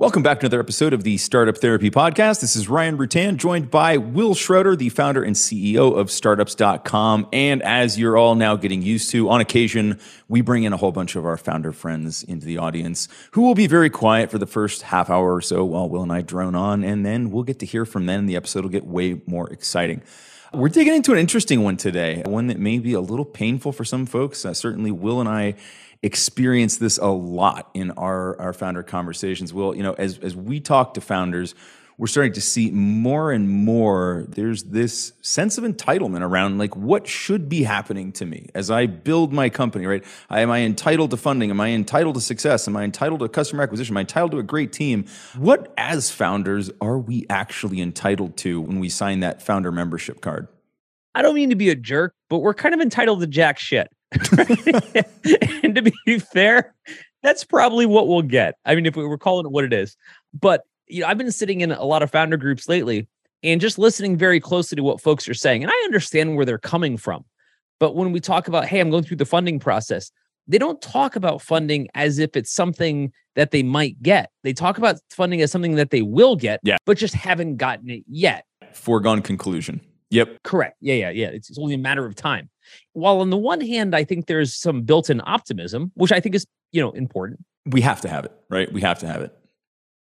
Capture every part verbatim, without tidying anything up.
Welcome back to another episode of the Startup Therapy Podcast. This is Ryan Rutan, joined by Will Schroeder, the founder and C E O of Startups dot com. And as you're all now getting used to, on occasion, we bring in a whole bunch of our founder friends into the audience who will be very quiet for the first half hour or so while Will and I drone on, and then we'll get to hear from them. The episode will get way more exciting. We're digging into an interesting one today, one that may be a little painful for some folks. Uh, certainly, Will and I experience this a lot in our, our founder conversations. Will, you know, as, as we talk to founders, we're starting to see more and more, there's this sense of entitlement around like, what should be happening to me as I build my company, right? Am I entitled to funding? Am I entitled to success? Am I entitled to customer acquisition? Am I entitled to a great team? What, as founders, are we actually entitled to when we sign that founder membership card? I don't mean to be a jerk, but we're kind of entitled to jack shit. And to be fair, that's probably what we'll get. I mean, if we were calling it what it is. But you know, I've been sitting in a lot of founder groups lately and just listening very closely to what folks are saying. And I understand where they're coming from. But when we talk about, hey, I'm going through the funding process, they don't talk about funding as if it's something that they might get. They talk about funding as something that they will get, yeah, but just haven't gotten it yet. Foregone conclusion. Yep. Correct. Yeah, yeah, yeah. It's, it's only a matter of time. While on the one hand, I think there's some built-in optimism, which I think is, you know, important. We have to have it, right? We have to have it.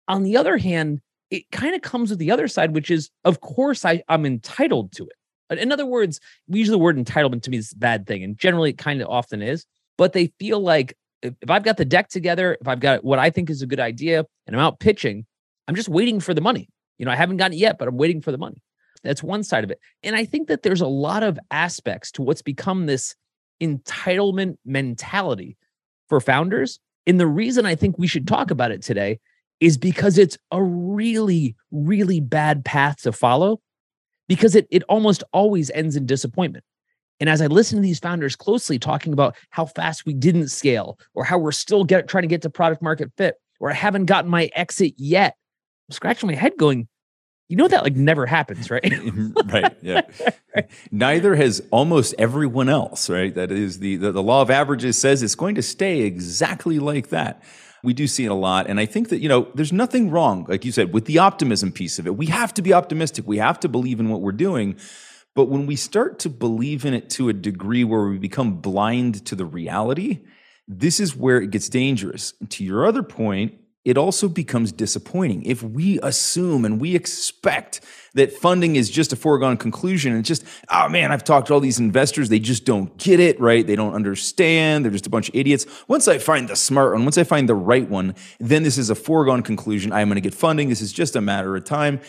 On the other hand, it kind of comes with the other side, which is, of course, I, I'm entitled to it. In other words, we use the word entitlement to me is a bad thing. And generally, it kind of often is. But they feel like if, if I've got the deck together, if I've got what I think is a good idea and I'm out pitching, I'm just waiting for the money. You know, I haven't gotten it yet, but I'm waiting for the money. That's one side of it. And I think that there's a lot of aspects to what's become this entitlement mentality for founders. And the reason I think we should talk about it today is because it's a really, really bad path to follow, because it, it almost always ends in disappointment. And as I listen to these founders closely talking about how fast we didn't scale, or how we're still get, trying to get to product market fit, or I haven't gotten my exit yet, I'm scratching my head going, you know, that like never happens, right? Right. Yeah. Right. Neither has almost everyone else, right? That is the, the the law of averages says it's going to stay exactly like that. We do see it a lot. And I think that, you know, there's nothing wrong, like you said, with the optimism piece of it. We have to be optimistic. We have to believe in what we're doing. But when we start to believe in it to a degree where we become blind to the reality, this is where it gets dangerous. And to your other point, it also becomes disappointing if we assume and we expect that funding is just a foregone conclusion. And it's just, oh man, I've talked to all these investors. They just don't get it, right? They don't understand. They're just a bunch of idiots. Once I find the smart one, once I find the right one, then this is a foregone conclusion. I'm going to get funding. This is just a matter of time.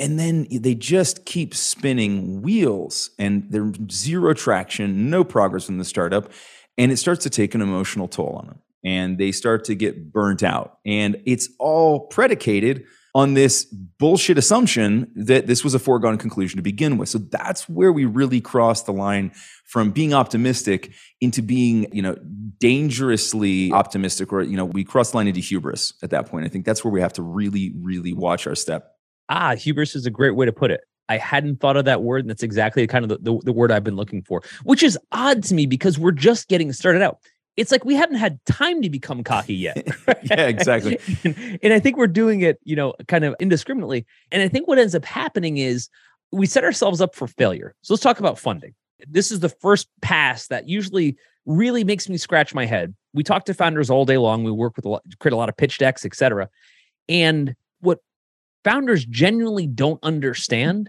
And then they just keep spinning wheels and there's zero traction, no progress in the startup. And it starts to take an emotional toll on them. And they start to get burnt out. And it's all predicated on this bullshit assumption that this was a foregone conclusion to begin with. So that's where we really cross the line from being optimistic into being, you know, dangerously optimistic, or, you know, we cross the line into hubris at that point. I think that's where we have to really, really watch our step. Ah, hubris is a great way to put it. I hadn't thought of that word, and that's exactly kind of the, the, the word I've been looking for, which is odd to me because we're just getting started out. It's like we hadn't had time to become cocky yet. Right? Yeah, exactly. and, and I think we're doing it, you know, kind of indiscriminately. And I think what ends up happening is we set ourselves up for failure. So let's talk about funding. This is the first pass that usually really makes me scratch my head. We talk to founders all day long. We work with a lot, create a lot of pitch decks, et cetera. And what founders genuinely don't understand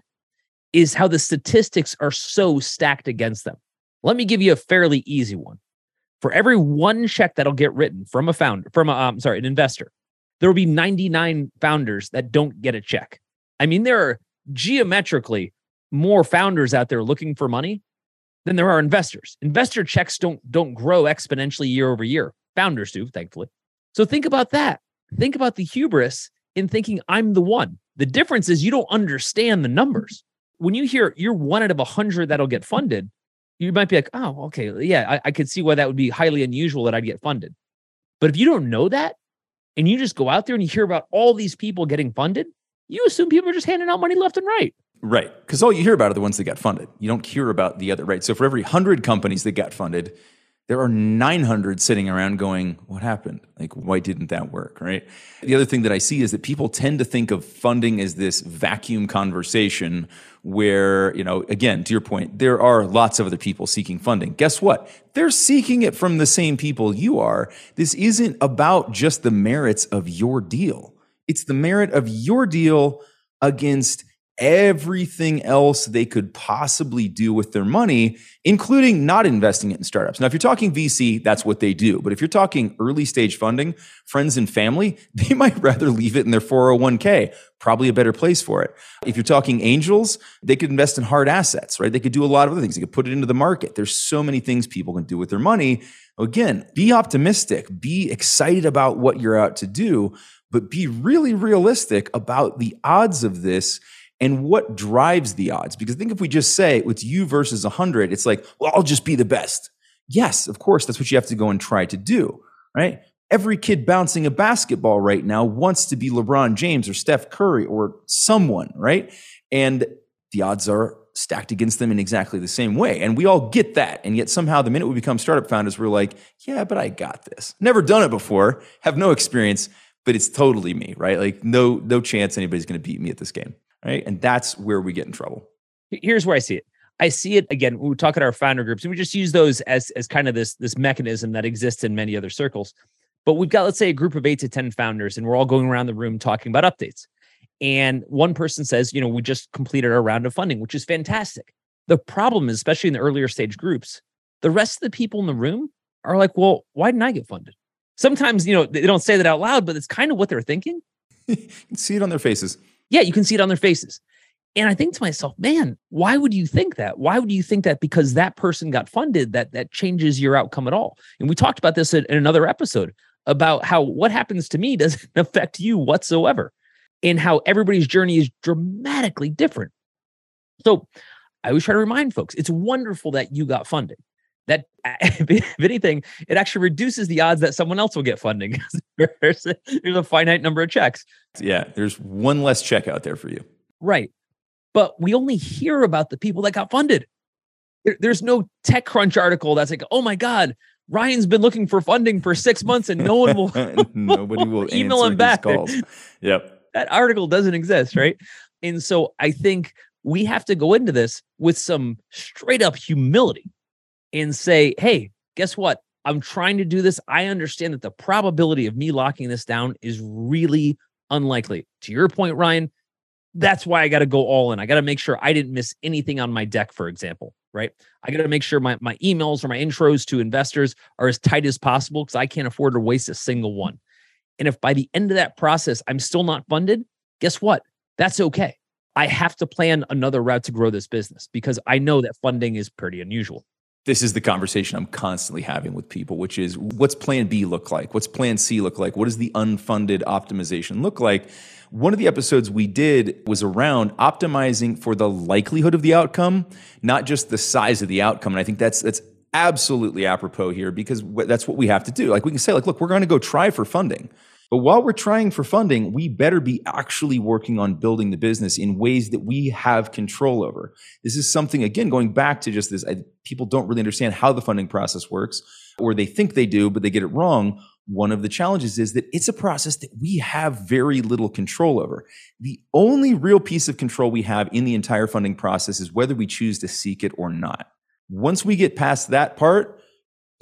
is how the statistics are so stacked against them. Let me give you a fairly easy one. For every one check that'll get written from a founder, from a, um, sorry, an investor, there will be ninety-nine founders that don't get a check. I mean, there are geometrically more founders out there looking for money than there are investors. Investor checks don't, don't grow exponentially year over year. Founders do, thankfully. So think about that. Think about the hubris in thinking I'm the one. The difference is you don't understand the numbers. When you hear you're one out of one hundred that'll get funded, you might be like, oh, okay, yeah, I, I could see why that would be highly unusual that I'd get funded. But if you don't know that, and you just go out there and you hear about all these people getting funded, you assume people are just handing out money left and right. Right, because all you hear about are the ones that got funded. You don't hear about the other, right? So for every one hundred companies that got funded, There are nine hundred sitting around going, what happened? Like, why didn't that work, right? The other thing that I see is that people tend to think of funding as this vacuum conversation where, you know, again, to your point, there are lots of other people seeking funding. Guess what? They're seeking it from the same people you are. This isn't about just the merits of your deal. It's the merit of your deal against everything else they could possibly do with their money, including not investing it in startups. Now, if you're talking V C, that's what they do. But if you're talking early stage funding, friends and family, they might rather leave it in their four oh one k, probably a better place for it. If you're talking angels, they could invest in hard assets, right? They could do a lot of other things. They could put it into the market. There's so many things people can do with their money. Again, be optimistic, be excited about what you're out to do, but be really realistic about the odds of this and what drives the odds. Because I think if we just say it's you versus one hundred, it's like, well, I'll just be the best. Yes, of course, that's what you have to go and try to do, right? Every kid bouncing a basketball right now wants to be LeBron James or Steph Curry or someone, right? And the odds are stacked against them in exactly the same way. And we all get that. And yet somehow the minute we become startup founders, we're like, yeah, but I got this. Never done it before, have no experience, but it's totally me, right? Like no, no chance anybody's going to beat me at this game. Right? And that's where we get in trouble. Here's where I see it. I see it, again, we talk at our founder groups, and we just use those as, as kind of this, this mechanism that exists in many other circles. But we've got, let's say, a group of eight to ten founders, and we're all going around the room talking about updates. And one person says, you know, we just completed our round of funding, which is fantastic. The problem is, especially in the earlier stage groups, the rest of the people in the room are like, well, why didn't I get funded? Sometimes, you know, they don't say that out loud, but it's kind of what they're thinking. You can see it on their faces. Yeah, you can see it on their faces. And I think to myself, man, why would you think that? Why would you think that because that person got funded, that that changes your outcome at all? And we talked about this in another episode about how what happens to me doesn't affect you whatsoever and how everybody's journey is dramatically different. So I always try to remind folks, it's wonderful that you got funded. That, if anything, it actually reduces the odds that someone else will get funding. there's, a, there's a finite number of checks. Yeah, there's one less check out there for you. Right. But we only hear about the people that got funded. There, there's no TechCrunch article that's like, oh my God, Ryan's been looking for funding for six months and no one will, Nobody will email him back. Calls. Yep. That article doesn't exist, right? And so I think we have to go into this with some straight up humility and say, hey, guess what? I'm trying to do this. I understand that the probability of me locking this down is really unlikely. To your point, Ryan, that's why I got to go all in. I got to make sure I didn't miss anything on my deck, for example, right? I got to make sure my, my emails or my intros to investors are as tight as possible because I can't afford to waste a single one. And if by the end of that process, I'm still not funded, guess what? That's okay. I have to plan another route to grow this business because I know that funding is pretty unusual. This is the conversation I'm constantly having with people, which is what's plan B look like? What's plan C look like? What does the unfunded optimization look like? One of the episodes we did was around optimizing for the likelihood of the outcome, not just the size of the outcome. And I think that's that's absolutely apropos here because that's what we have to do. Like we can say like, look, we're going to go try for funding. But while we're trying for funding, we better be actually working on building the business in ways that we have control over. This is something, again, going back to just this, I, people don't really understand how the funding process works, or they think they do, but they get it wrong. One of the challenges is that it's a process that we have very little control over. The only real piece of control we have in the entire funding process is whether we choose to seek it or not. Once we get past that part,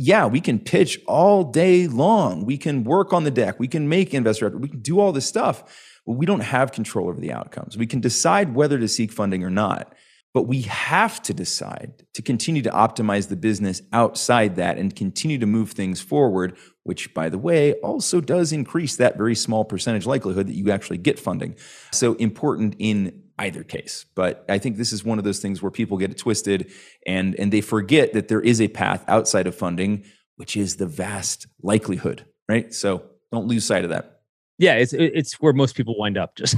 yeah, we can pitch all day long. We can work on the deck. We can make investor, we can do all this stuff, but we don't have control over the outcomes. We can decide whether to seek funding or not, but we have to decide to continue to optimize the business outside that and continue to move things forward, which by the way, also does increase that very small percentage likelihood that you actually get funding. So important in either case. But I think this is one of those things where people get it twisted and, and they forget that there is a path outside of funding, which is the vast likelihood, right? So don't lose sight of that. Yeah, it's it's where most people wind up, just,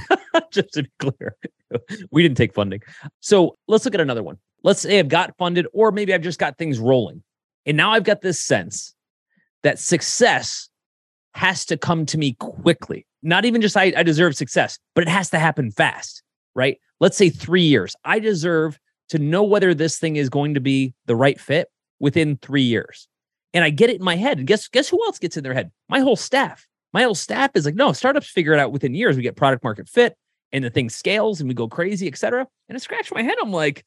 just to be clear. We didn't take funding. So let's look at another one. Let's say I've got funded, or maybe I've just got things rolling. And now I've got this sense that success has to come to me quickly. Not even just I, I deserve success, but it has to happen fast. Right? Let's say three years. I deserve to know whether this thing is going to be the right fit within three years. And I get it in my head. And guess, guess who else gets in their head? My whole staff. My whole staff is like, no, startups figure it out within years. We get product market fit and the thing scales and we go crazy, et cetera. And I scratch my head. I'm like,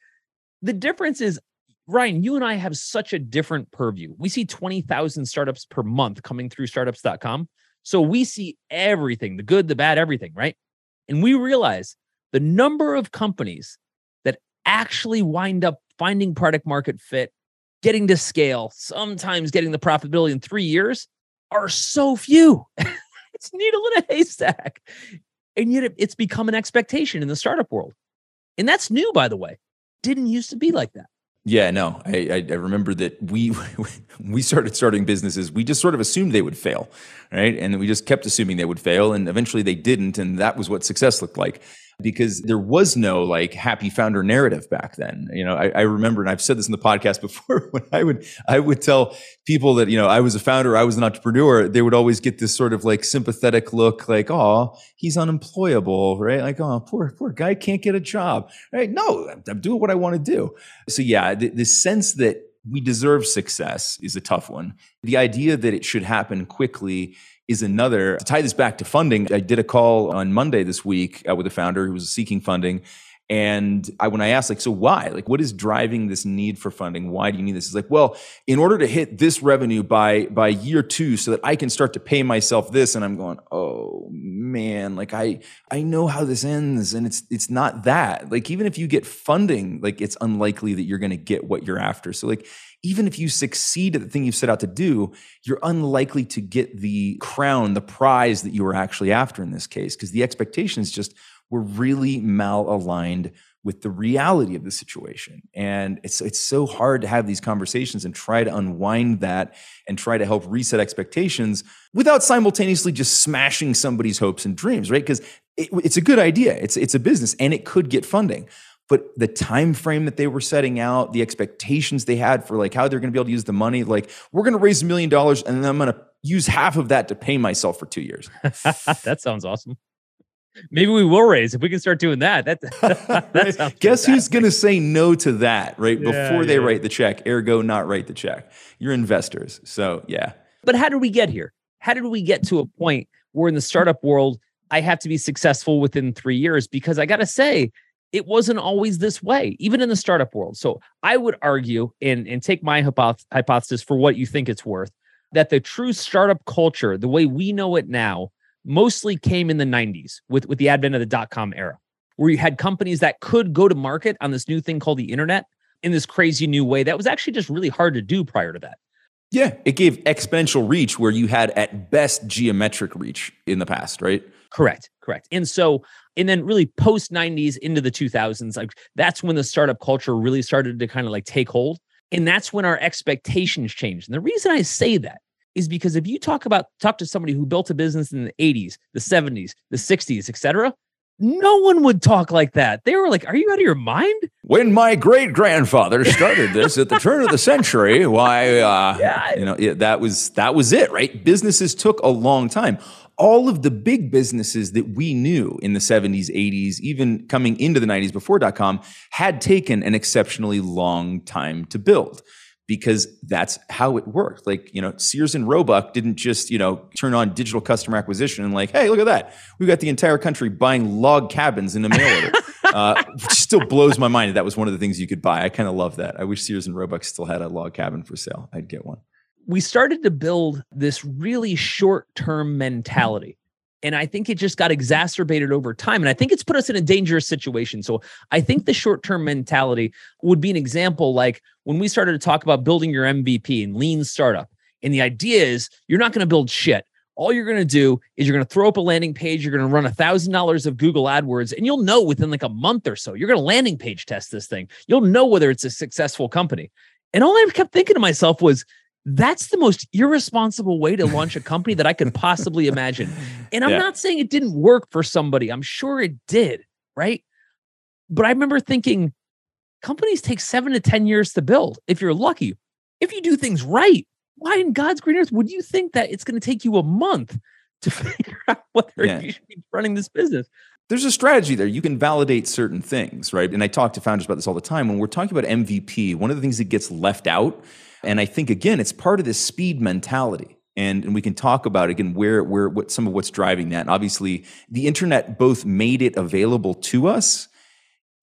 the difference is, Ryan, you and I have such a different purview. We see twenty thousand startups per month coming through startups dot com. So we see everything, the good, the bad, everything, right? And we realize the number of companies that actually wind up finding product market fit, getting to scale, sometimes getting the profitability in three years are so few. It's needle in a haystack. And yet it, it's become an expectation in the startup world. And that's new, by the way. Didn't used to be like that. Yeah, no, I, I remember that we we started starting businesses. We just sort of assumed they would fail, right? And we just kept assuming they would fail, and eventually they didn't, and that was what success looked like, because there was no like happy founder narrative back then. You know, I, I remember, and I've said this in the podcast before, when I would I would tell people that, you know, I was a founder, I was an entrepreneur, they would always get this sort of like sympathetic look, like, oh, he's unemployable, right? Like, oh, poor poor guy can't get a job, right? No, I'm, I'm doing what I want to do. So yeah, the, the sense that we deserve success is a tough one. The idea that it should happen quickly is another. To tie this back to funding, I did a call on Monday this week uh, with a founder who was seeking funding. And I, when I asked, like, so why? Like, what is driving this need for funding? Why do you need this? It's like, well, in order to hit this revenue by by year two so that I can start to pay myself this. And I'm going, oh, man, like, I I know how this ends. And it's it's not that. Like, even if you get funding, like, it's unlikely that you're going to get what you're after. So, like, even if you succeed at the thing you've set out to do, you're unlikely to get the crown, the prize that you were actually after in this case, because the expectations just were really malaligned with the reality of the situation. And it's it's so hard to have these conversations and try to unwind that and try to help reset expectations without simultaneously just smashing somebody's hopes and dreams, right? Because it, it's a good idea. It's it's a business and it could get funding. But the time frame that they were setting out, the expectations they had for like how they're going to be able to use the money, like we're going to raise a million dollars and then I'm going to use half of that to pay myself for two years. That sounds awesome. Maybe we will raise if we can start doing that. That, that, that right. Guess who's going to say no to that, right? Yeah, Before yeah. they write the check, ergo not write the check. You're investors. So yeah. But how did we get here? How did we get to a point where in the startup world, I have to be successful within three years? Because I got to say, it wasn't always this way, even in the startup world. So I would argue, and, and take my hypothesis for what you think it's worth, that the true startup culture, the way we know it now, mostly came in the nineties with, with the advent of the dot-com era, where you had companies that could go to market on this new thing called the internet in this crazy new way that was actually just really hard to do prior to that. Yeah, it gave exponential reach where you had at best geometric reach in the past, right? Correct, correct. And so, and then really post nineties into the two thousands, like that's when the startup culture really started to kind of like take hold. And that's when our expectations changed. And the reason I say that is because if you talk about, talk to somebody who built a business in the eighties, the seventies, the sixties, et cetera, no one would talk like that. They were like, are you out of your mind? When my great-grandfather started this at the turn of the century, why, uh, yeah. you know, yeah, that was that was it, right? Businesses took a long time. All of the big businesses that we knew in the seventies, eighties, even coming into the nineties before dot-com had taken an exceptionally long time to build, because that's how it worked. Like, you know, Sears and Roebuck didn't just, you know, turn on digital customer acquisition and like, hey, look at that. We've got the entire country buying log cabins in a mail order. Uh, which still blows my mind that that was one of the things you could buy. I kind of love that. I wish Sears and Roebuck still had a log cabin for sale. I'd get one. We started to build this really short-term mentality. And I think it just got exacerbated over time. And I think it's put us in a dangerous situation. So I think the short-term mentality would be an example, like when we started to talk about building your M V P and lean startup. And the idea is you're not going to build shit. All you're going to do is you're going to throw up a landing page. You're going to run one thousand dollars of Google AdWords. And you'll know within like a month or so, you're going to landing page test this thing. You'll know whether it's a successful company. And all I kept thinking to myself was, that's the most irresponsible way to launch a company that I could possibly imagine. And I'm yeah. not saying it didn't work for somebody. I'm sure it did, right? But I remember thinking, companies take seven to ten years to build, if you're lucky. If you do things right, why in God's green earth would you think that it's going to take you a month to figure out whether yeah. you should be running this business? There's a strategy there. You can validate certain things, right? And I talk to founders about this all the time. When we're talking about M V P, one of the things that gets left out And I think, again, it's part of this speed mentality. And, and we can talk about, again, where, where what some of what's driving that. And obviously, the internet both made it available to us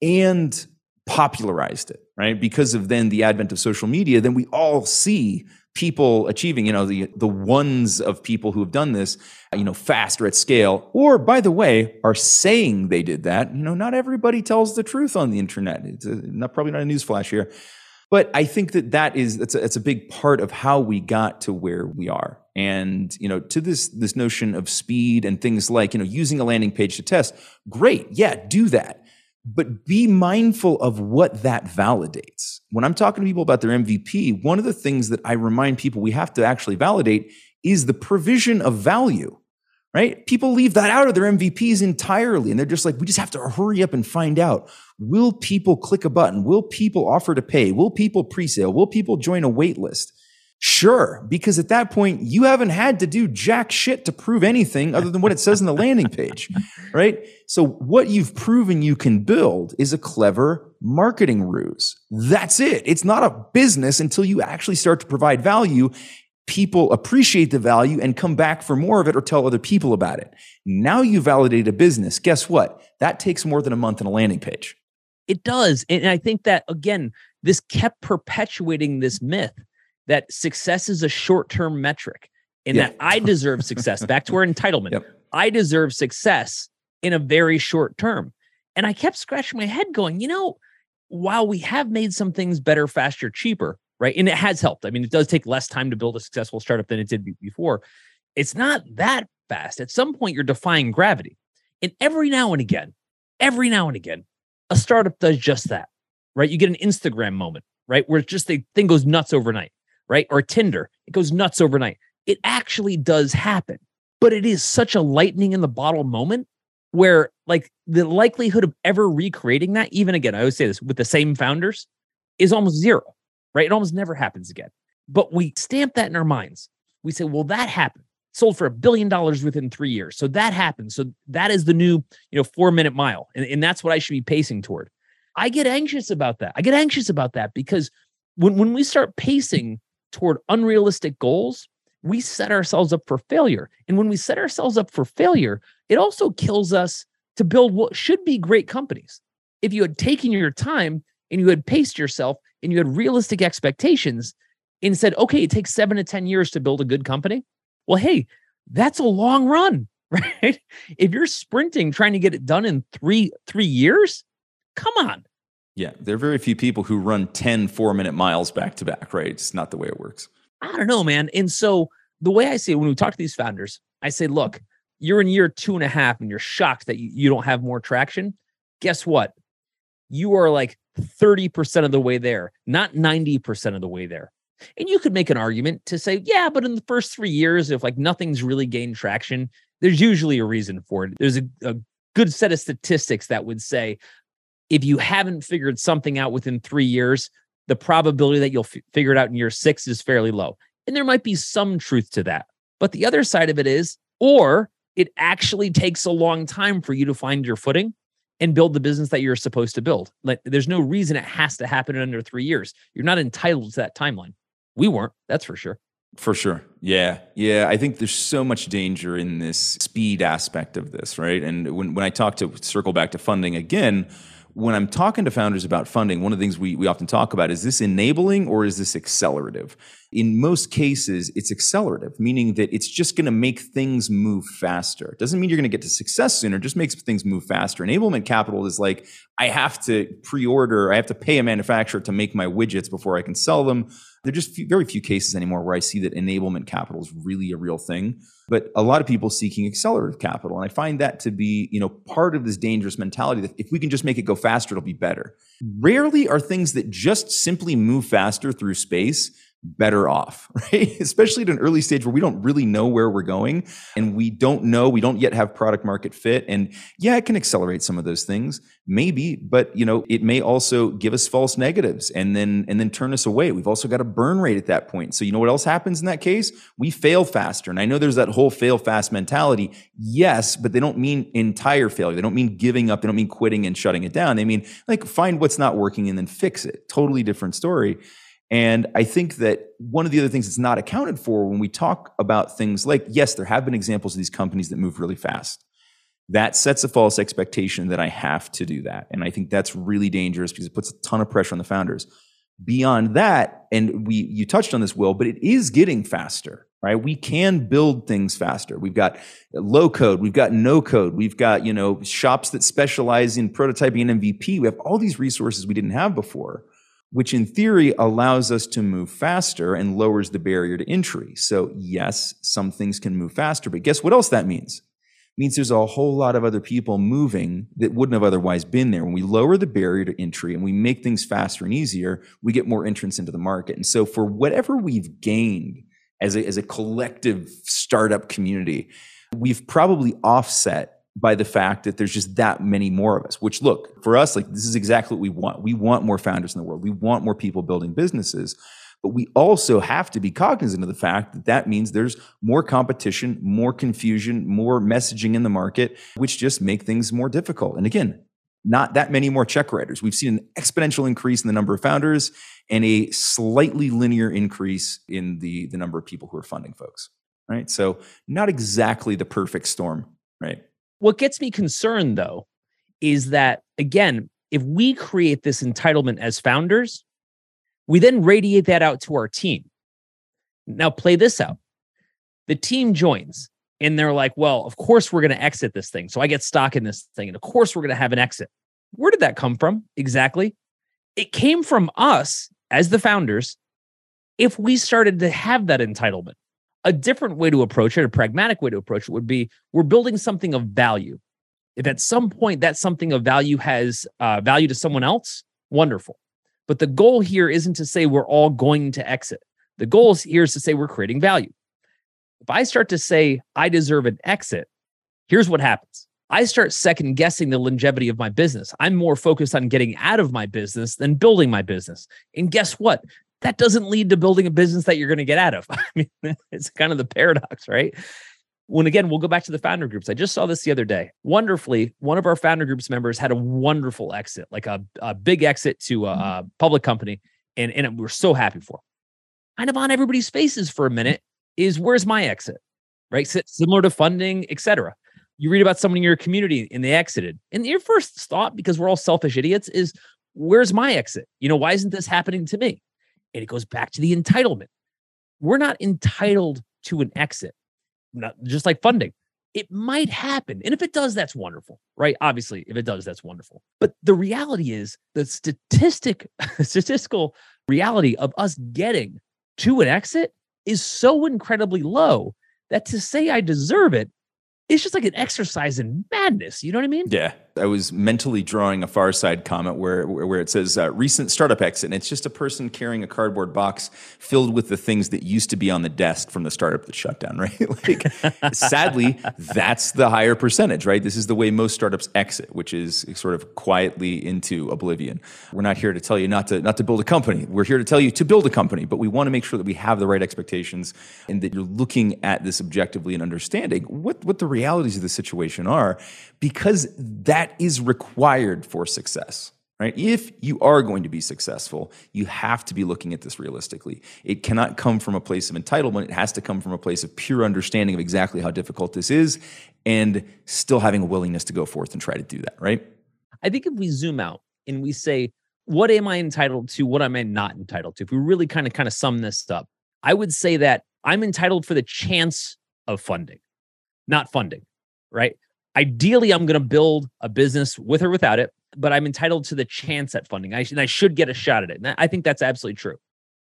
and popularized it, right? Because of then the advent of social media, then we all see people achieving, you know, the the ones of people who have done this, you know, faster at scale, or by the way, are saying they did that. You know, not everybody tells the truth on the internet. It's a, not probably not a newsflash here, but I think that that is that's a, that's a big part of how we got to where we are. And you know, to this this notion of speed and things like, you know, using a landing page to test, great, yeah, do that. But be mindful of what that validates. When I'm talking to people about their M V P, one of the things that I remind people we have to actually validate is the provision of value, right? People leave that out of their M V Ps entirely. And they're just like, we just have to hurry up and find out. Will people click a button? Will people offer to pay? Will people pre-sale? Will people join a wait list? Sure, because at that point, you haven't had to do jack shit to prove anything other than what it says on the landing page, right? So what you've proven you can build is a clever marketing ruse. That's it. It's not a business until you actually start to provide value. People appreciate the value and come back for more of it or tell other people about it. Now you validate a business. Guess what? That takes more than a month on a landing page. It does. And I think that, again, this kept perpetuating this myth that success is a short-term metric and yeah. that I deserve success, back to our entitlement. Yep. I deserve success in a very short term. And I kept scratching my head going, you know, while we have made some things better, faster, cheaper, right? And it has helped. I mean, it does take less time to build a successful startup than it did before. It's not that fast. At some point, you're defying gravity. And every now and again, every now and again, a startup does just that, right? You get an Instagram moment, right? Where it's just the thing goes nuts overnight. Right? Or Tinder, it goes nuts overnight. It actually does happen, but it is such a lightning in the bottle moment where, like, the likelihood of ever recreating that, even again, I always say this, with the same founders, is almost zero, right? It almost never happens again. But we stamp that in our minds. We say, well, that happened. Sold for a billion dollars within three years. So that happened. So that is the new, you know, four minute mile. And, and that's what I should be pacing toward. I get anxious about that. I get anxious about that because when, when we start pacing toward unrealistic goals, we set ourselves up for failure. And when we set ourselves up for failure, it also kills us to build what should be great companies. If you had taken your time and you had paced yourself and you had realistic expectations and said, okay, it takes seven to ten years to build a good company. Well, hey, that's a long run, right? If you're sprinting, trying to get it done in three, three years, come on. Yeah, there are very few people who run ten four-minute miles back to back, right? It's not the way it works. I don't know, man. And so the way I see it, when we talk to these founders, I say, look, you're in year two and a half and you're shocked that you don't have more traction. Guess what? You are like thirty percent of the way there, not ninety percent of the way there. And you could make an argument to say, yeah, but in the first three years, if like nothing's really gained traction, there's usually a reason for it. There's a, a good set of statistics that would say, if you haven't figured something out within three years, the probability that you'll f- figure it out in year six is fairly low. And there might be some truth to that. But the other side of it is, or it actually takes a long time for you to find your footing and build the business that you're supposed to build. Like, there's no reason it has to happen in under three years. You're not entitled to that timeline. We weren't, that's for sure. For sure. Yeah. Yeah. I think there's so much danger in this speed aspect of this, right? And when, when I talk to, circle back to funding again, when I'm talking to founders about funding, one of the things we, we often talk about is this enabling or is this accelerative? In most cases, it's accelerative, meaning that it's just going to make things move faster. It doesn't mean you're going to get to success sooner, it just makes things move faster. Enablement capital is like, I have to pre-order, I have to pay a manufacturer to make my widgets before I can sell them. There are just few, very few cases anymore where I see that enablement capital is really a real thing. But a lot of people seeking accelerative capital. And I find that to be, you know, part of this dangerous mentality that if we can just make it go faster, it'll be better. Rarely are things that just simply move faster through space better off, right? Especially at an early stage where we don't really know where we're going and we don't know, we don't yet have product market fit. And yeah, it can accelerate some of those things, maybe, but you know, it may also give us false negatives and then, and then turn us away. We've also got a burn rate at that point. So you know what else happens in that case? We fail faster. And I know there's that whole fail fast mentality. Yes, but they don't mean entire failure. They don't mean giving up. They don't mean quitting and shutting it down. They mean like find what's not working and then fix it. Totally different story. And I think that one of the other things that's not accounted for when we talk about things like, yes, there have been examples of these companies that move really fast. That sets a false expectation that I have to do that. And I think that's really dangerous because it puts a ton of pressure on the founders. Beyond that, and we you touched on this, Will, but it is getting faster, right? We can build things faster. We've got low code, we've got no code, we've got, you know, shops that specialize in prototyping and M V P. We have all these resources we didn't have before, which in theory allows us to move faster and lowers the barrier to entry. So yes, some things can move faster, but guess what else that means? It means there's a whole lot of other people moving that wouldn't have otherwise been there. When we lower the barrier to entry and we make things faster and easier, we get more entrants into the market. And so for whatever we've gained as a, as a collective startup community, we've probably offset by the fact that there's just that many more of us, which look, for us, like this is exactly what we want. We want more founders in the world. We want more people building businesses. But we also have to be cognizant of the fact that that means there's more competition, more confusion, more messaging in the market, which just make things more difficult. And again, not that many more check writers. We've seen an exponential increase in the number of founders and a slightly linear increase in the, the number of people who are funding folks, right? So not exactly the perfect storm, right? What gets me concerned though, is that again, if we create this entitlement as founders, we then radiate that out to our team. Now play this out. The team joins and they're like, well, of course we're going to exit this thing. So I get stock in this thing. And of course we're going to have an exit. Where did that come from? Exactly. It came from us as the founders. If we started to have that entitlement, a different way to approach it, a pragmatic way to approach it would be, we're building something of value. If at some point that something of value has uh, value to someone else, wonderful. But the goal here isn't to say we're all going to exit. The goal here is to say we're creating value. If I start to say I deserve an exit, here's what happens. I start second guessing the longevity of my business. I'm more focused on getting out of my business than building my business. And guess what? That doesn't lead to building a business that you're going to get out of. I mean, it's kind of the paradox, right? When again, we'll go back to the founder groups. I just saw this the other day. Wonderfully, one of our founder groups members had a wonderful exit, like a, a big exit to a, a public company. And, and we're so happy for him. Kind of on everybody's faces for a minute is, where's my exit, right? Similar to funding, et cetera. You read about someone in your community and they exited. And your first thought, because we're all selfish idiots, is, where's my exit? You know, why isn't this happening to me? And it goes back to the entitlement. We're not entitled to an exit. Not just like funding. It might happen. And if it does, that's wonderful, right? Obviously, if it does, that's wonderful. But the reality is the statistic, statistical reality of us getting to an exit is so incredibly low that to say I deserve it, it's just like an exercise in madness. You know what I mean? Yeah. I was mentally drawing a Far Side comment where where it says uh, recent startup exit. And it's just a person carrying a cardboard box filled with the things that used to be on the desk from the startup that shut down, right? Like, sadly, that's the higher percentage, right? This is the way most startups exit, which is sort of quietly into oblivion. We're not here to tell you not to, not to build a company. We're here to tell you to build a company, but we want to make sure that we have the right expectations and that you're looking at this objectively and understanding what, what the realities of the situation are, because that That is required for success, right? If you are going to be successful, you have to be looking at this realistically. It cannot come from a place of entitlement. It has to come from a place of pure understanding of exactly how difficult this is and still having a willingness to go forth and try to do that, right? I think if we zoom out and we say, what am I entitled to? What am I not entitled to? If we really kind of kind of sum this up, I would say that I'm entitled for the chance of funding, not funding, right? Ideally, I'm going to build a business with or without it, but I'm entitled to the chance at funding. I, sh- and I should get a shot at it. And I think that's absolutely true.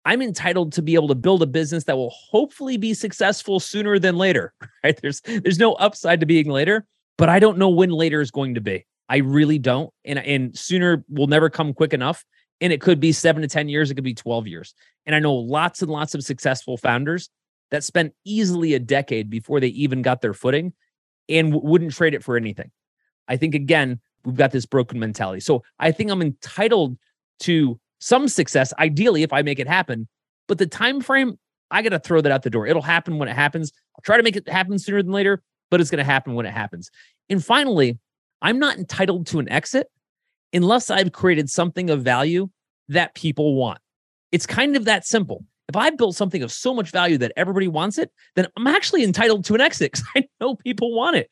I'm entitled to be able to build a business that will hopefully be successful sooner than later, right? There's, there's no upside to being later, but I don't know when later is going to be. I really don't. And, and sooner will never come quick enough. And it could be seven to ten years. It could be twelve years. And I know lots and lots of successful founders that spent easily a decade before they even got their footing, and wouldn't trade it for anything. I think, again, we've got this broken mentality. So I think I'm entitled to some success, ideally, if I make it happen. But the time frame, I got to throw that out the door. It'll happen when it happens. I'll try to make it happen sooner than later, but it's going to happen when it happens. And finally, I'm not entitled to an exit unless I've created something of value that people want. It's kind of that simple. If I built something of so much value that everybody wants it, then I'm actually entitled to an exit because I know people want it.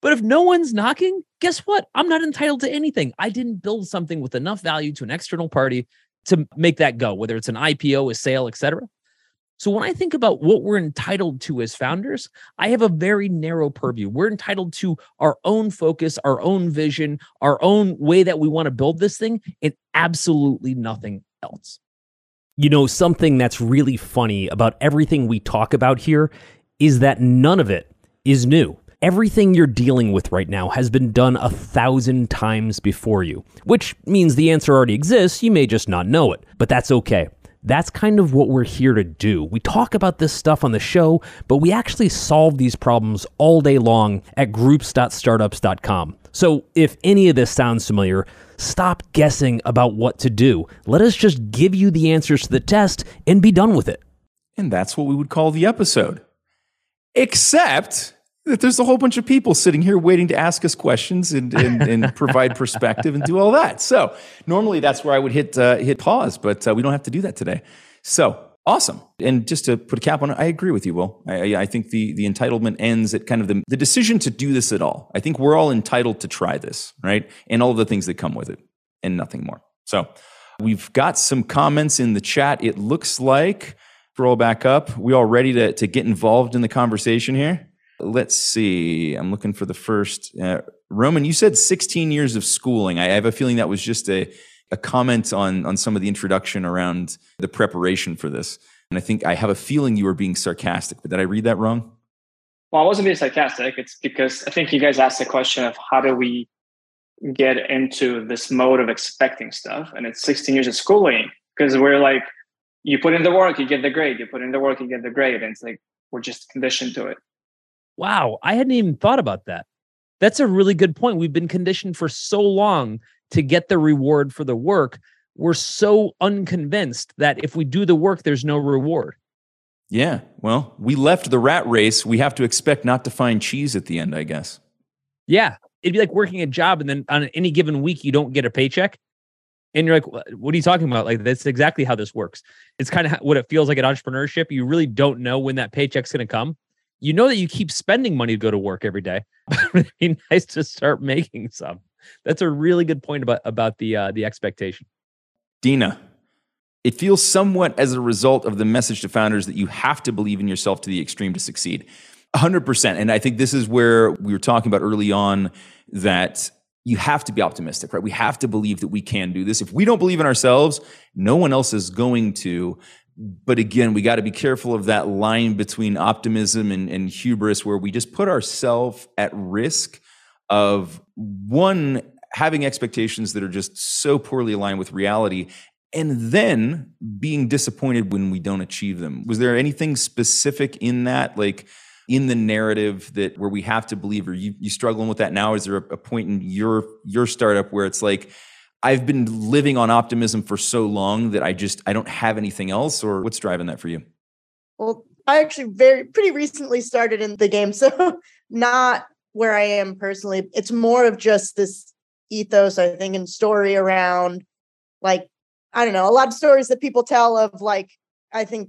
But if no one's knocking, guess what? I'm not entitled to anything. I didn't build something with enough value to an external party to make that go, whether it's an I P O, a sale, et cetera. So when I think about what we're entitled to as founders, I have a very narrow purview. We're entitled to our own focus, our own vision, our own way that we want to build this thing, and absolutely nothing else. You know, something that's really funny about everything we talk about here is that none of it is new. Everything you're dealing with right now has been done a thousand times before you, which means the answer already exists. You may just not know it, but that's okay. That's kind of what we're here to do. We talk about this stuff on the show, but we actually solve these problems all day long at groups dot startups dot com. So if any of this sounds familiar, stop guessing about what to do. Let us just give you the answers to the test and be done with it. And that's what we would call the episode. Except that there's a whole bunch of people sitting here waiting to ask us questions and and, and provide perspective and do all that. So normally that's where I would hit uh, hit pause, but uh, we don't have to do that today. So awesome. And just to put a cap on it, I agree with you, Will. I, I think the, the entitlement ends at kind of the, the decision to do this at all. I think we're all entitled to try this, right? And all of the things that come with it and nothing more. So we've got some comments in the chat. It looks like, scroll back up, we all ready to, to get involved in the conversation here? Let's see. I'm looking for the first. Uh, Roman, you said sixteen years of schooling. I have a feeling that was just a, a comment on, on some of the introduction around the preparation for this. And I think I have a feeling you were being sarcastic, but did I read that wrong? Well, I wasn't being sarcastic. It's because I think you guys asked the question of how do we get into this mode of expecting stuff? And it's sixteen years of schooling because we're like, you put in the work, you get the grade. You put in the work, you get the grade. And it's like, we're just conditioned to it. Wow, I hadn't even thought about that. That's a really good point. We've been conditioned for so long to get the reward for the work. We're so unconvinced that if we do the work, there's no reward. Yeah, well, we left the rat race. We have to expect not to find cheese at the end, I guess. Yeah, it'd be like working a job and then on any given week, you don't get a paycheck. And you're like, what are you talking about? Like, that's exactly how this works. It's kind of what it feels like in entrepreneurship. You really don't know when that paycheck's going to come. You know that you keep spending money to go to work every day. It'd be nice to start making some. That's a really good point about, about the uh, the expectation. Dina, it feels somewhat as a result of the message to founders that you have to believe in yourself to the extreme to succeed. one hundred percent. And I think this is where we were talking about early on that you have to be optimistic, right? We have to believe that we can do this. If we don't believe in ourselves, no one else is going to. But again, we got to be careful of that line between optimism and, and hubris, where we just put ourselves at risk of one, having expectations that are just so poorly aligned with reality, and then being disappointed when we don't achieve them. Was there anything specific in that, like in the narrative that where we have to believe, or you, you struggling with that now? Is there a, a point in your your startup where it's like, I've been living on optimism for so long that I just, I don't have anything else, or what's driving that for you? Well, I actually very, pretty recently started in the game. So not where I am personally. It's more of just this ethos, I think, and story around, like, I don't know, a lot of stories that people tell of, like, I think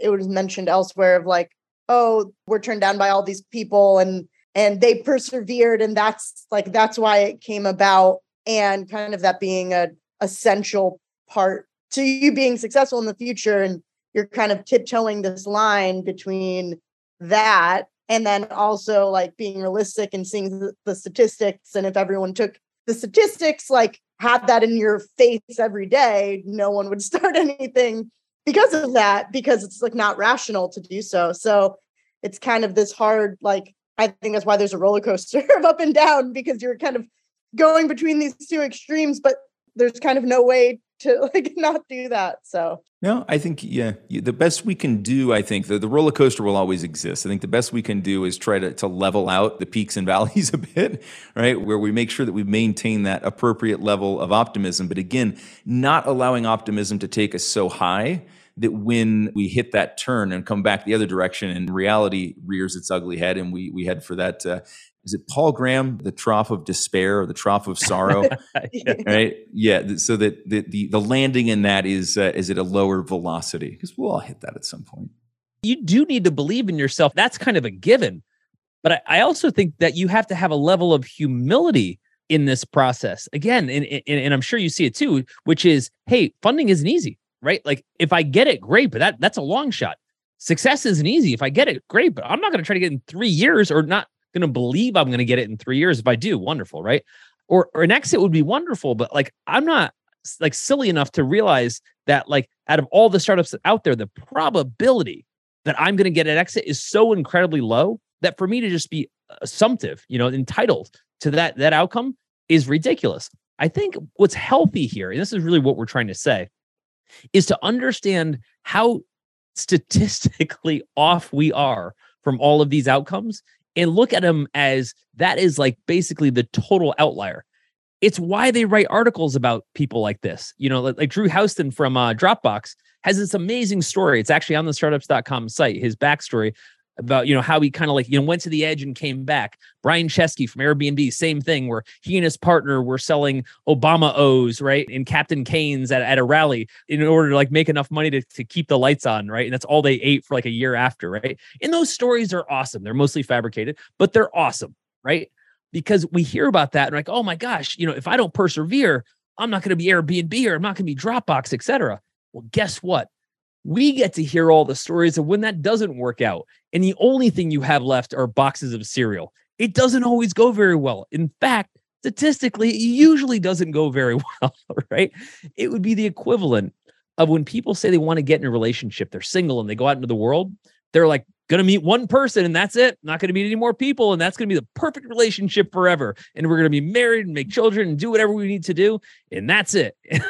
it was mentioned elsewhere of like, oh, we're turned down by all these people and, and they persevered. And that's like, that's why it came about. And kind of that being an essential part to you being successful in the future. And you're kind of tiptoeing this line between that and then also like being realistic and seeing the statistics. And if everyone took the statistics, like had that in your face every day, no one would start anything because of that, because it's like not rational to do so. So it's kind of this hard, like, I think that's why there's a roller coaster of up and down, because you're kind of going between these two extremes, but there's kind of no way to like not do that. So no, I think, yeah, the best we can do, I think the, the roller coaster will always exist. I think the best we can do is try to, to level out the peaks and valleys a bit, right? Where we make sure that we maintain that appropriate level of optimism, but again, not allowing optimism to take us so high that when we hit that turn and come back the other direction and reality rears its ugly head and we we head for that, uh, is it Paul Graham, the trough of despair or the trough of sorrow, yeah. right? Yeah, so that the, the the landing in that is uh, is at a lower velocity because we'll all hit that at some point. You do need to believe in yourself. That's kind of a given. But I, I also think that you have to have a level of humility in this process. Again, and, and, and I'm sure you see it too, which is, hey, funding isn't easy, right? Like if I get it, great, but that that's a long shot. Success isn't easy. If I get it, great, but I'm not going to try to get it in three years or not going to believe I'm going to get it in three years. If I do, wonderful, right? Or, or an exit would be wonderful, but like I'm not like silly enough to realize that like out of all the startups out there, the probability that I'm going to get an exit is so incredibly low that for me to just be assumptive, you know, entitled to that, that outcome is ridiculous. I think what's healthy here, and this is really what we're trying to say, is to understand how statistically off we are from all of these outcomes and look at them as that is like basically the total outlier. It's why they write articles about people like this. You know, like, like Drew Houston from uh, Dropbox has this amazing story. It's actually on the startups dot com site, his backstory about, you know, how he kind of like, you know, went to the edge and came back. Brian Chesky from Airbnb, same thing, where he and his partner were selling Obama O's, right, and Captain Cane's at, at a rally in order to like make enough money to, to keep the lights on, right? And that's all they ate for like a year after, right? And those stories are awesome. They're mostly fabricated, but they're awesome, right? Because we hear about that and like, oh my gosh, you know, if I don't persevere, I'm not going to be Airbnb or I'm not going to be Dropbox, et cetera. Well, guess what? We get to hear all the stories of when that doesn't work out. And the only thing you have left are boxes of cereal. It doesn't always go very well. In fact, statistically, it usually doesn't go very well, right? It would be the equivalent of when people say they want to get in a relationship, they're single and they go out into the world. They're like, going to meet one person and that's it. Not going to meet any more people. And that's going to be the perfect relationship forever. And we're going to be married and make children and do whatever we need to do. And that's it. And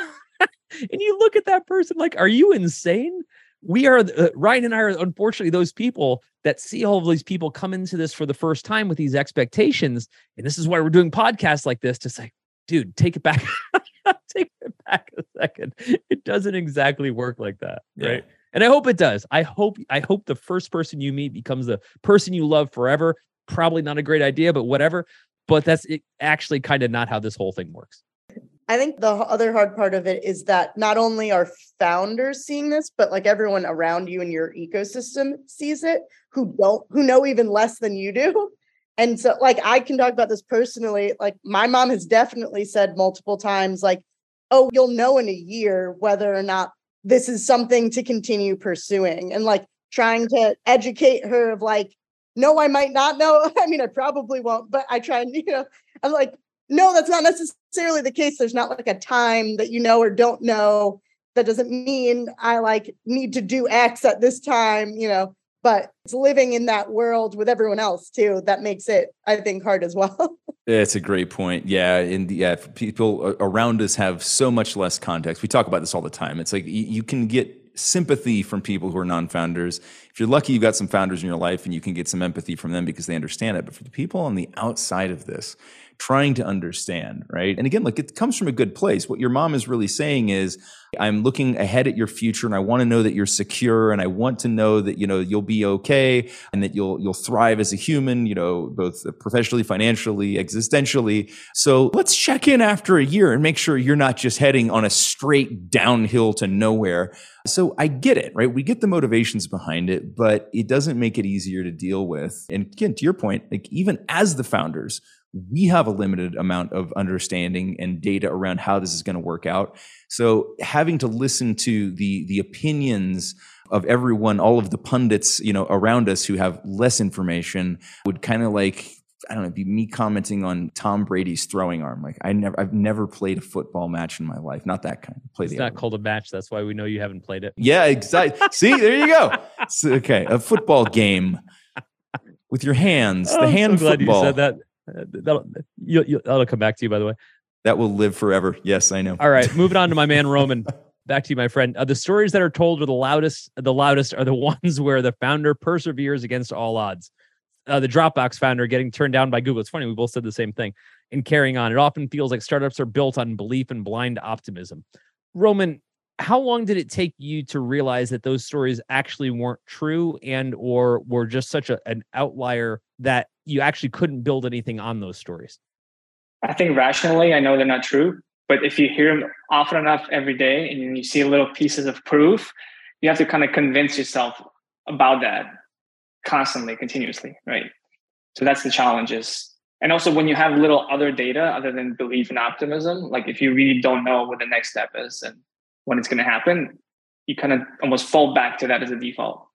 you look at that person like, are you insane? We are, uh, Ryan and I are unfortunately those people that see all of these people come into this for the first time with these expectations. And this is why we're doing podcasts like this to say, dude, take it back. Take it back a second. It doesn't exactly work like that, right? Yeah. And I hope it does. I hope, I hope the first person you meet becomes the person you love forever. Probably not a great idea, but whatever. But that's it, actually kind of not how this whole thing works. I think the other hard part of it is that not only are founders seeing this, but like everyone around you in your ecosystem sees it, who don't, who know even less than you do. And so like, I can talk about this personally. Like my mom has definitely said multiple times, like, oh, you'll know in a year whether or not this is something to continue pursuing, and like trying to educate her of like, no, I might not know. I mean, I probably won't, but I try and, you know, I'm like, no, that's not necessarily the case. There's not like a time that you know or don't know. That doesn't mean I like need to do X at this time, you know, but it's living in that world with everyone else too. That makes it, I think, hard as well. It's a great point. Yeah. And yeah, people around us have so much less context. We talk about this all the time. It's like you can get sympathy from people who are non-founders. If you're lucky, you've got some founders in your life and you can get some empathy from them because they understand it. But for the people on the outside of this, trying to understand, right? And again, look, it comes from a good place. What your mom is really saying is, I'm looking ahead at your future and I want to know that you're secure. And I want to know that, you know, you'll be okay and that you'll, you'll thrive as a human, you know, both professionally, financially, existentially. So let's check in after a year and make sure you're not just heading on a straight downhill to nowhere. So I get it, right? We get the motivations behind it, but it doesn't make it easier to deal with. And again, to your point, like even as the founders, we have a limited amount of understanding and data around how this is going to work out. So having to listen to the the opinions of everyone, all of the pundits, you know, around us who have less information would kind of like, I don't know, be me commenting on Tom Brady's throwing arm. Like I never, I've never played a football match in my life. Not that kind of play. It's not called a match. That's why we know you haven't played it. Yeah, exactly. See, there you go. So, okay. A football game with your hands, oh, the hand so glad football. You said that. Uh, that'll, you'll, you'll, that'll come back to you, by the way. That will live forever. Yes, I know. All right, moving on to my man Roman. Back to you, my friend. Uh, the stories that are told are the loudest. The loudest are the ones where the founder perseveres against all odds. Uh, the Dropbox founder getting turned down by Google. It's funny, we both said the same thing. And carrying on, it often feels like startups are built on belief and blind optimism. Roman, how long did it take you to realize that those stories actually weren't true and or were just such a, an outlier that you actually couldn't build anything on those stories? I think rationally, I know they're not true. But if you hear them often enough every day and you see little pieces of proof, you have to kind of convince yourself about that constantly, continuously, right? So that's the challenges. And also when you have little other data other than belief and optimism, like if you really don't know what the next step is and when it's going to happen, you kind of almost fall back to that as a default.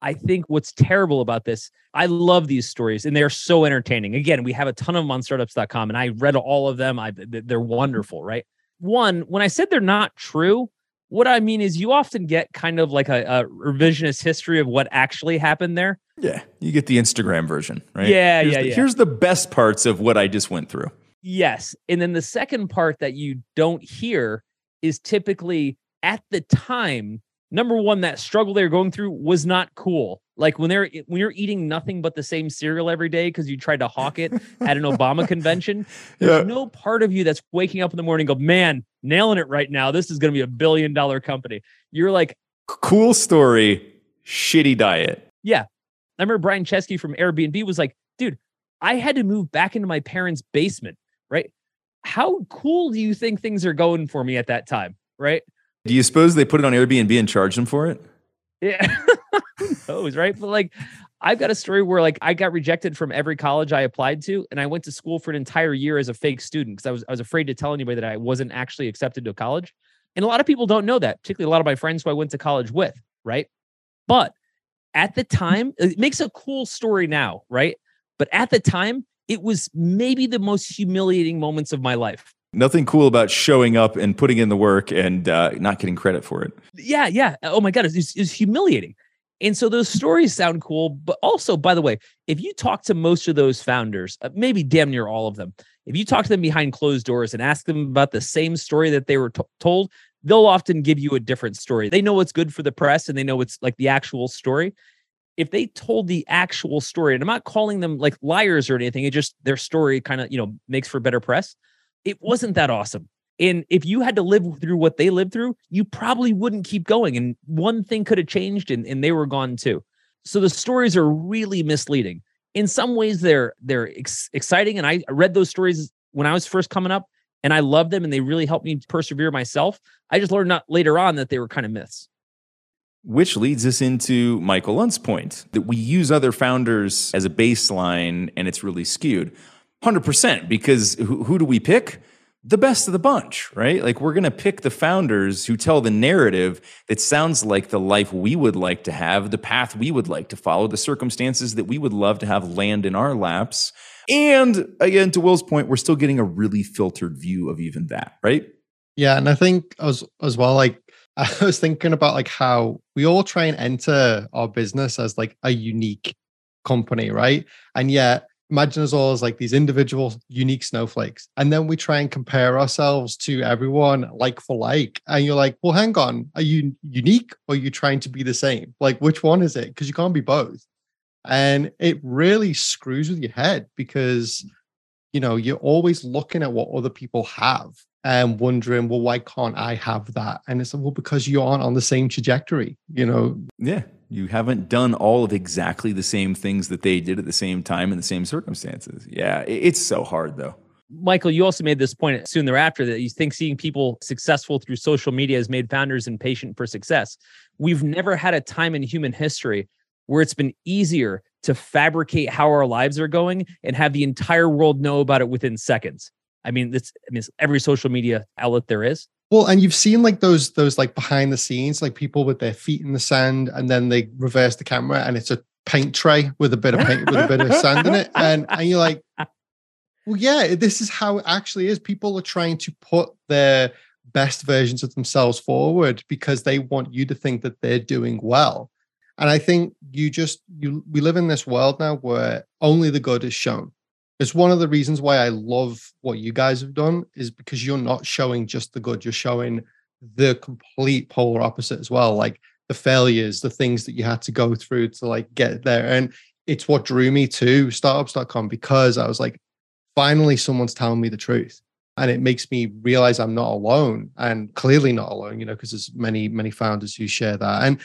I think what's terrible about this, I love these stories and they're so entertaining. Again, we have a ton of them on startups dot com and I read all of them. I, they're wonderful, right? One, when I said they're not true, what I mean is you often get kind of like a, a revisionist history of what actually happened there. Yeah, you get the Instagram version, right? Yeah, here's yeah, the, yeah. Here's the best parts of what I just went through. Yes. And then the second part that you don't hear is typically at the time, number one, that struggle they were going through was not cool. Like when they're when you're eating nothing but the same cereal every day because you tried to hawk it at an Obama convention, there's yeah. no part of you that's waking up in the morning and go, man, nailing it right now. This is going to be a billion dollar company. You're like, cool story, shitty diet. Yeah. I remember Brian Chesky from Airbnb was like, dude, I had to move back into my parents' basement, right? How cool do you think things are going for me at that time, right? Do you suppose they put it on Airbnb and charged them for it? Yeah, who knows, right? But like, I've got a story where like I got rejected from every college I applied to, and I went to school for an entire year as a fake student because I was I was afraid to tell anybody that I wasn't actually accepted to college. And a lot of people don't know that, particularly a lot of my friends who I went to college with, right? But at the time, it makes a cool story now, right? But at the time, it was maybe the most humiliating moments of my life. Nothing cool about showing up and putting in the work and uh, not getting credit for it. Yeah, yeah. Oh my God, it's, it's, it's humiliating. And so those stories sound cool, but also, by the way, if you talk to most of those founders, maybe damn near all of them, if you talk to them behind closed doors and ask them about the same story that they were to- told, they'll often give you a different story. They know what's good for the press and they know what's like the actual story. If they told the actual story, and I'm not calling them like liars or anything, it just their story kind of, you know, makes for better press. It wasn't that awesome. And if you had to live through what they lived through, you probably wouldn't keep going. And one thing could have changed and, and they were gone too. So the stories are really misleading. In some ways, they're they're ex- exciting. And I read those stories when I was first coming up and I loved them and they really helped me persevere myself. I just learned not, later on that they were kind of myths. Which leads us into Michael Lunt's point that we use other founders as a baseline and it's really skewed. one hundred percent, because who, who do we pick? The best of the bunch, right? Like we're going to pick the founders who tell the narrative that sounds like the life we would like to have, the path we would like to follow, the circumstances that we would love to have land in our laps. And again, to Will's point, we're still getting a really filtered view of even that, right? Yeah. And I think as, as well, like I was thinking about like how we all try and enter our business as like a unique company, right? And yet, imagine us all as like these individual unique snowflakes. And then we try and compare ourselves to everyone like for like. And you're like, well, hang on. Are you unique or are you trying to be the same? Like, which one is it? Because you can't be both. And it really screws with your head because, you know, you're always looking at what other people have and wondering, well, why can't I have that? And it's like, well, because you aren't on the same trajectory, you know? Yeah. You haven't done all of exactly the same things that they did at the same time in the same circumstances. Yeah, it's so hard though. Michael, you also made this point soon thereafter that you think seeing people successful through social media has made founders impatient for success. We've never had a time in human history where it's been easier to fabricate how our lives are going and have the entire world know about it within seconds. I mean, it's, I mean, it's every social media outlet there is. Well, and you've seen like those, those like behind the scenes, like people with their feet in the sand and then they reverse the camera and it's a paint tray with a bit of paint, with a bit of sand in it. And, and you're like, well, yeah, this is how it actually is. People are trying to put their best versions of themselves forward because they want you to think that they're doing well. And I think you just, you, we live in this world now where only the good is shown. It's one of the reasons why I love what you guys have done is because you're not showing just the good. You're showing the complete polar opposite as well, like the failures, the things that you had to go through to like get there. And it's what drew me to startups dot com because I was like, finally, someone's telling me the truth. And it makes me realize I'm not alone, and clearly not alone, you know, because there's many, many founders who share that. And,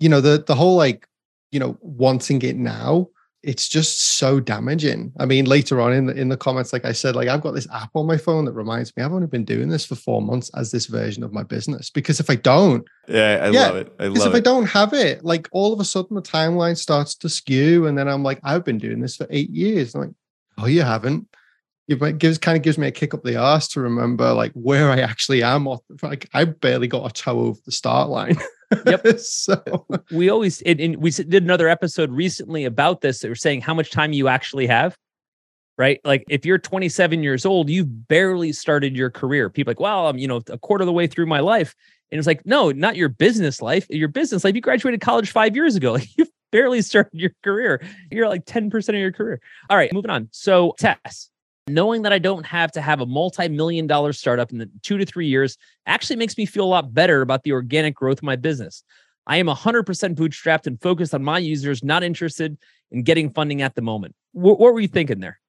you know, the the whole, like, you know, wanting it now, it's just so damaging. I mean, later on in the, in the comments, like I said, like, I've got this app on my phone that reminds me I've only been doing this for four months as this version of my business. Because if I don't, yeah, I yeah, love it. I love because if it. I don't have it, like, all of a sudden the timeline starts to skew. And then I'm like, I've been doing this for eight years. And I'm like, oh, you haven't. It gives kind of gives me a kick up the arse to remember, like, where I actually am. Like, I barely got a toe over the start line. Yep. So we always, and, and we did another episode recently about this. That we're saying how much time you actually have, right? Like, if you're twenty-seven years old, you've barely started your career. People are like, well, I'm, you know, a quarter of the way through my life. And it's like, no, not your business life. Your business life, you graduated college five years ago. Like, you've barely started your career. You're like ten percent of your career. All right, moving on. So, Tess, knowing that I don't have to have a multi-million dollar startup in the two to three years actually makes me feel a lot better about the organic growth of my business. I am one hundred percent bootstrapped and focused on my users, not interested in getting funding at the moment. W- what were you thinking there?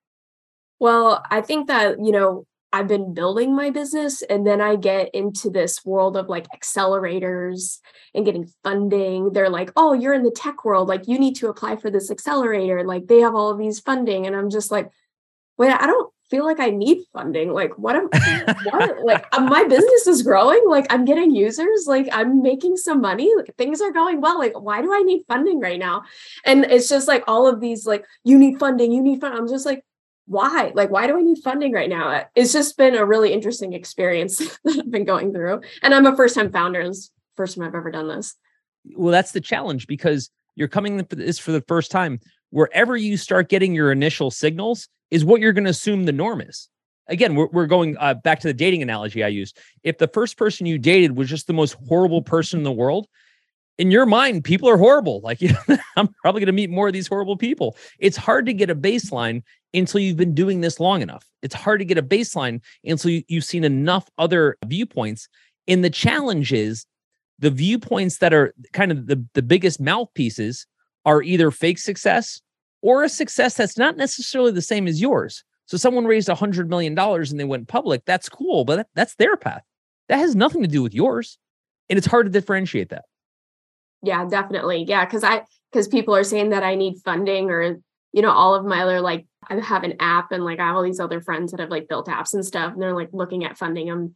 Well, I think that, you know, I've been building my business and then I get into this world of like accelerators and getting funding. They're like, oh, you're in the tech world. Like, you need to apply for this accelerator. Like, they have all of these funding. And I'm just like, wait, I don't feel like I need funding. Like, what am what? Like, my business is growing. Like, I'm getting users. Like, I'm making some money. Like, things are going well. Like, why do I need funding right now? And it's just like all of these, like, you need funding, you need funding. I'm just like, why? Like, why do I need funding right now? It's just been a really interesting experience that I've been going through. And I'm a first-time founder. It's the first time I've ever done this. Well, that's the challenge, because you're coming in for this for the first time. Wherever you start getting your initial signals is what you're going to assume the norm is. Again, we're, we're going uh, back to the dating analogy I used. If the first person you dated was just the most horrible person in the world, in your mind, people are horrible. Like, you know, I'm probably going to meet more of these horrible people. It's hard to get a baseline until you've been doing this long enough. It's hard to get a baseline until you, you've seen enough other viewpoints. And the challenge is the viewpoints that are kind of the, the biggest mouthpieces are either fake success or a success that's not necessarily the same as yours. So someone raised one hundred million dollars and they went public. That's cool, but that, that's their path. That has nothing to do with yours. And it's hard to differentiate that. Yeah, definitely. Yeah, because I because people are saying that I need funding, or, you know, all of my other, like, I have an app and, like, I have all these other friends that have, like, built apps and stuff, and they're, like, looking at funding them.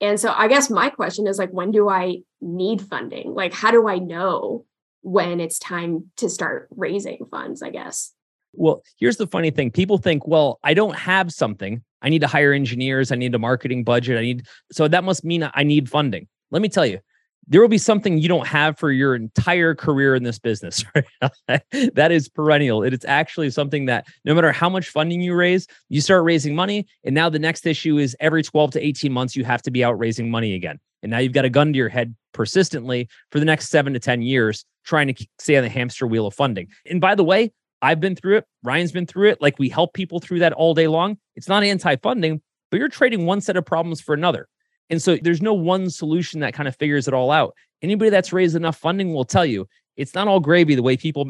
And so I guess my question is, like, when do I need funding? Like, how do I know when it's time to start raising funds, I guess? Well, here's the funny thing. People think, well, I don't have something. I need to hire engineers. I need a marketing budget. I need, so that must mean I need funding. Let me tell you, there will be something you don't have for your entire career in this business, right? That is perennial. It's actually something that no matter how much funding you raise, you start raising money. And now the next issue is every twelve to eighteen months, you have to be out raising money again. And now you've got a gun to your head persistently for the next seven to ten years, trying to stay on the hamster wheel of funding. And by the way, I've been through it. Ryan's been through it. Like, we help people through that all day long. It's not anti-funding, but you're trading one set of problems for another. And so there's no one solution that kind of figures it all out. Anybody that's raised enough funding will tell you it's not all gravy the way people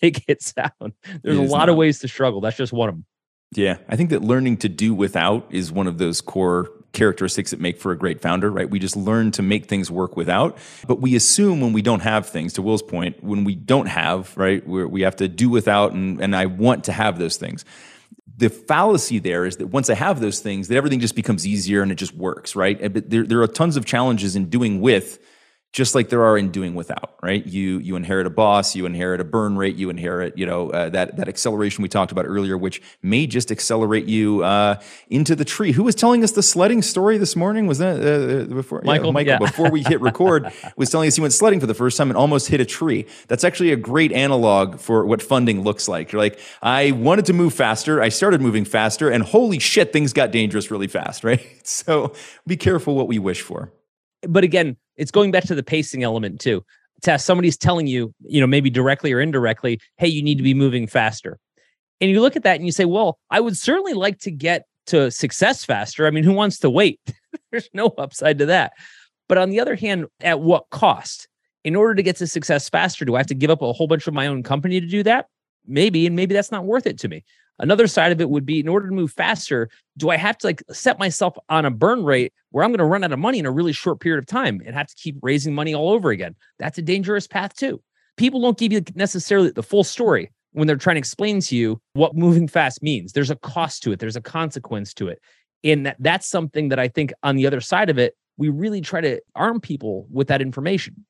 make it sound. There's a lot not. of ways to struggle. That's just one of them. Yeah. I think that learning to do without is one of those core characteristics that make for a great founder, right? We just learn to make things work without, but we assume when we don't have things, to Will's point, when we don't have, right, we're, we have to do without, and, and I want to have those things. The fallacy there is that once I have those things, that everything just becomes easier and it just works, right? But there, there are tons of challenges in doing with, just like there are in doing without, right? You you inherit a boss, you inherit a burn rate, you inherit, you know, uh, that that acceleration we talked about earlier, which may just accelerate you uh, into the tree. Who was telling us the sledding story this morning? Was that uh, before Michael? Yeah, Michael yeah. Before we hit record, was telling us he went sledding for the first time and almost hit a tree. That's actually a great analog for what funding looks like. You're like, I wanted to move faster, I started moving faster, and holy shit, things got dangerous really fast, right? So be careful what we wish for. But again, it's going back to the pacing element too. Tess, somebody's telling you, you know, maybe directly or indirectly, hey, you need to be moving faster. And you look at that and you say, well, I would certainly like to get to success faster. I mean, who wants to wait? There's no upside to that. But on the other hand, at what cost? In order to get to success faster, do I have to give up a whole bunch of my own company to do that? Maybe, and maybe that's not worth it to me. Another side of it would be, in order to move faster, do I have to like set myself on a burn rate where I'm going to run out of money in a really short period of time and have to keep raising money all over again? That's a dangerous path too. People don't give you necessarily the full story when they're trying to explain to you what moving fast means. There's a cost to it. There's a consequence to it. And that, that's something that I think on the other side of it, we really try to arm people with that information.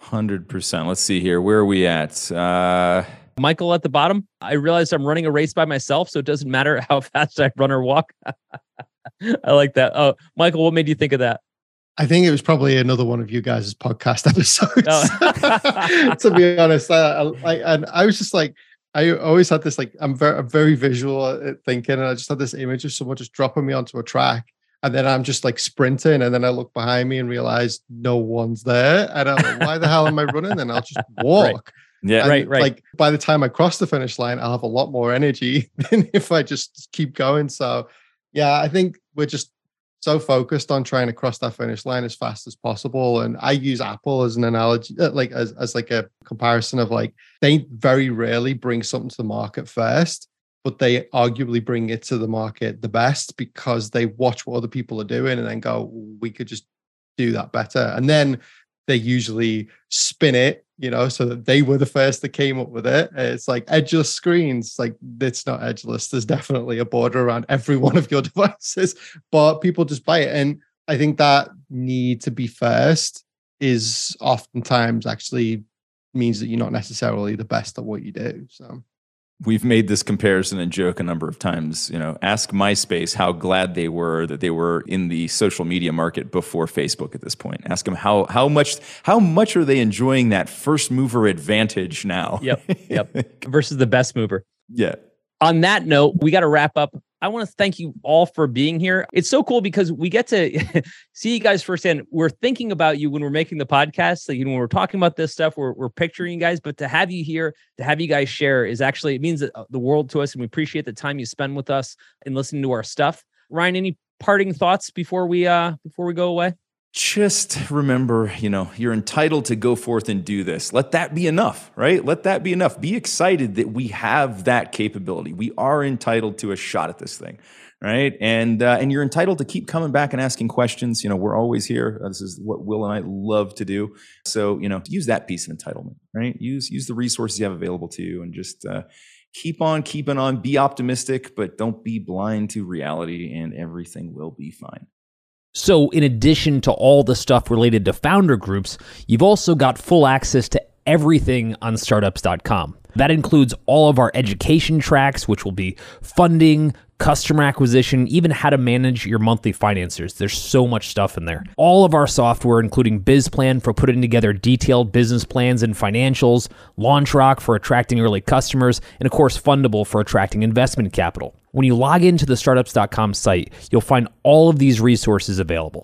one hundred percent. Let's see here. Where are we at? Uh... Michael at the bottom. I realized I'm running a race by myself, so it doesn't matter how fast I run or walk. I like that. Oh, Michael, what made you think of that? I think it was probably another one of you guys' podcast episodes. Oh. To be honest, I, I, and I was just like, I always had this like, I'm very, I'm very visual at thinking, and I just had this image of someone just dropping me onto a track, and then I'm just like sprinting, and then I look behind me and realize no one's there, and I'm like, why the hell am I running? And I'll just walk. Right. Yeah, and right, right. Like by the time I cross the finish line, I'll have a lot more energy than if I just keep going. So yeah, I think we're just so focused on trying to cross that finish line as fast as possible. And I use Apple as an analogy, like as, as like a comparison of like, they very rarely bring something to the market first, but they arguably bring it to the market the best because they watch what other people are doing and then go, we could just do that better. And then they usually spin it, you know, so that they were the first that came up with it. It's like edgeless screens. Like, it's not edgeless. There's definitely a border around every one of your devices, but people just buy it. And I think that need to be first is oftentimes actually means that you're not necessarily the best at what you do. So we've made this comparison and joke a number of times, you know, ask MySpace how glad they were that they were in the social media market before Facebook at this point. Ask them how how much how much are they enjoying that first mover advantage now? Yep, yep. Versus the best mover. Yeah. On that note, we got to wrap up. I want to thank you all for being here. It's so cool because we get to see you guys firsthand. We're thinking about you when we're making the podcast. Like, you know, when we're talking about this stuff, we're, we're picturing you guys. But to have you here, to have you guys share is actually, it means the world to us. And we appreciate the time you spend with us and listening to our stuff. Ryan, any parting thoughts before we uh, before we go away? Just remember, you know, you're entitled to go forth and do this. Let that be enough, right? Let that be enough. Be excited that we have that capability. We are entitled to a shot at this thing, right? And uh, and you're entitled to keep coming back and asking questions. You know, we're always here. This is what Will and I love to do. So, you know, use that piece of entitlement, right? Use use the resources you have available to you, and just uh, keep on keeping on. Be optimistic, but don't be blind to reality, and everything will be fine. So in addition to all the stuff related to founder groups, you've also got full access to everything on startups dot com. That includes all of our education tracks, which will be funding, customer acquisition, even how to manage your monthly financiers. There's so much stuff in there. All of our software, including BizPlan for putting together detailed business plans and financials, LaunchRock for attracting early customers, and of course, Fundable for attracting investment capital. When you log into the startups dot com site, you'll find all of these resources available.